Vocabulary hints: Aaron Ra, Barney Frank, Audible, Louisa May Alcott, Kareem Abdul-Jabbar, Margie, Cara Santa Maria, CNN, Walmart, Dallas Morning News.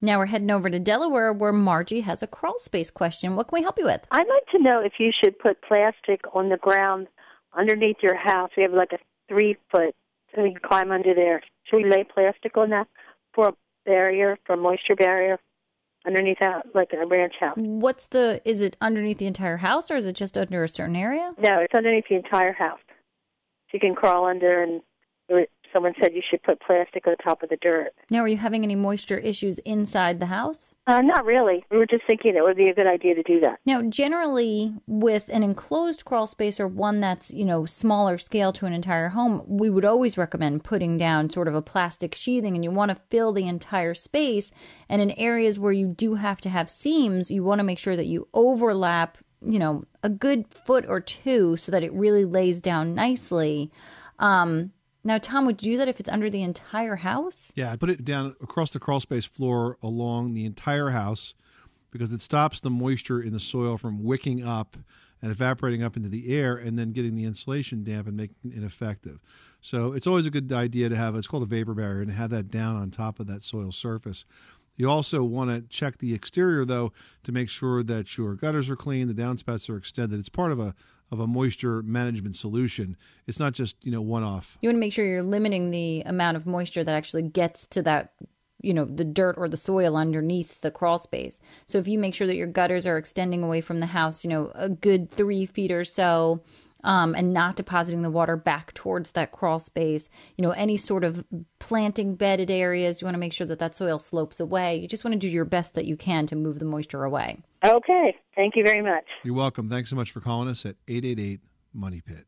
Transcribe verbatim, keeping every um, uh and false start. Now we're heading over to Delaware, where Margie has a crawl space question. What can we help you with? I'd like to know if you should put plastic on the ground underneath your house. We have like a three-foot, so we can climb under there. Should we lay plastic on that for a barrier, for a moisture barrier underneath that, like a ranch house? What's the, is it underneath the entire house, or is it just under a certain area? No, it's underneath the entire house. So you can crawl under, and someone said you should put plastic on top of the dirt. Now, are you having any moisture issues inside the house? Uh, not really. We were just thinking it would be a good idea to do that. Now, generally, with an enclosed crawl space or one that's, you know, smaller scale to an entire home, we would always recommend putting down sort of a plastic sheathing, and you want to fill the entire space. And in areas where you do have to have seams, you want to make sure that you overlap, you know, a good foot or two so that it really lays down nicely. Um... Now, Tom, would you do that if it's under the entire house? Yeah, I put it down across the crawl space floor along the entire house because it stops the moisture in the soil from wicking up and evaporating up into the air and then getting the insulation damp and making it ineffective. So it's always a good idea to have, it's called a vapor barrier, and have that down on top of that soil surface. You also want to check the exterior, though, to make sure that your gutters are clean, the downspouts are extended. It's part of a of a moisture management solution. It's not just, you know, one-off. You want to make sure you're limiting the amount of moisture that actually gets to that, you know, the dirt or the soil underneath the crawl space. So if you make sure that your gutters are extending away from the house, you know, a good three feet or so, um, and not depositing the water back towards that crawl space, you know, any sort of planting bedded areas, you want to make sure that that soil slopes away. You just want to do your best that you can to move the moisture away. Okay. Thank you very much. You're welcome. Thanks so much for calling us at eight eight eight, MONEY PIT.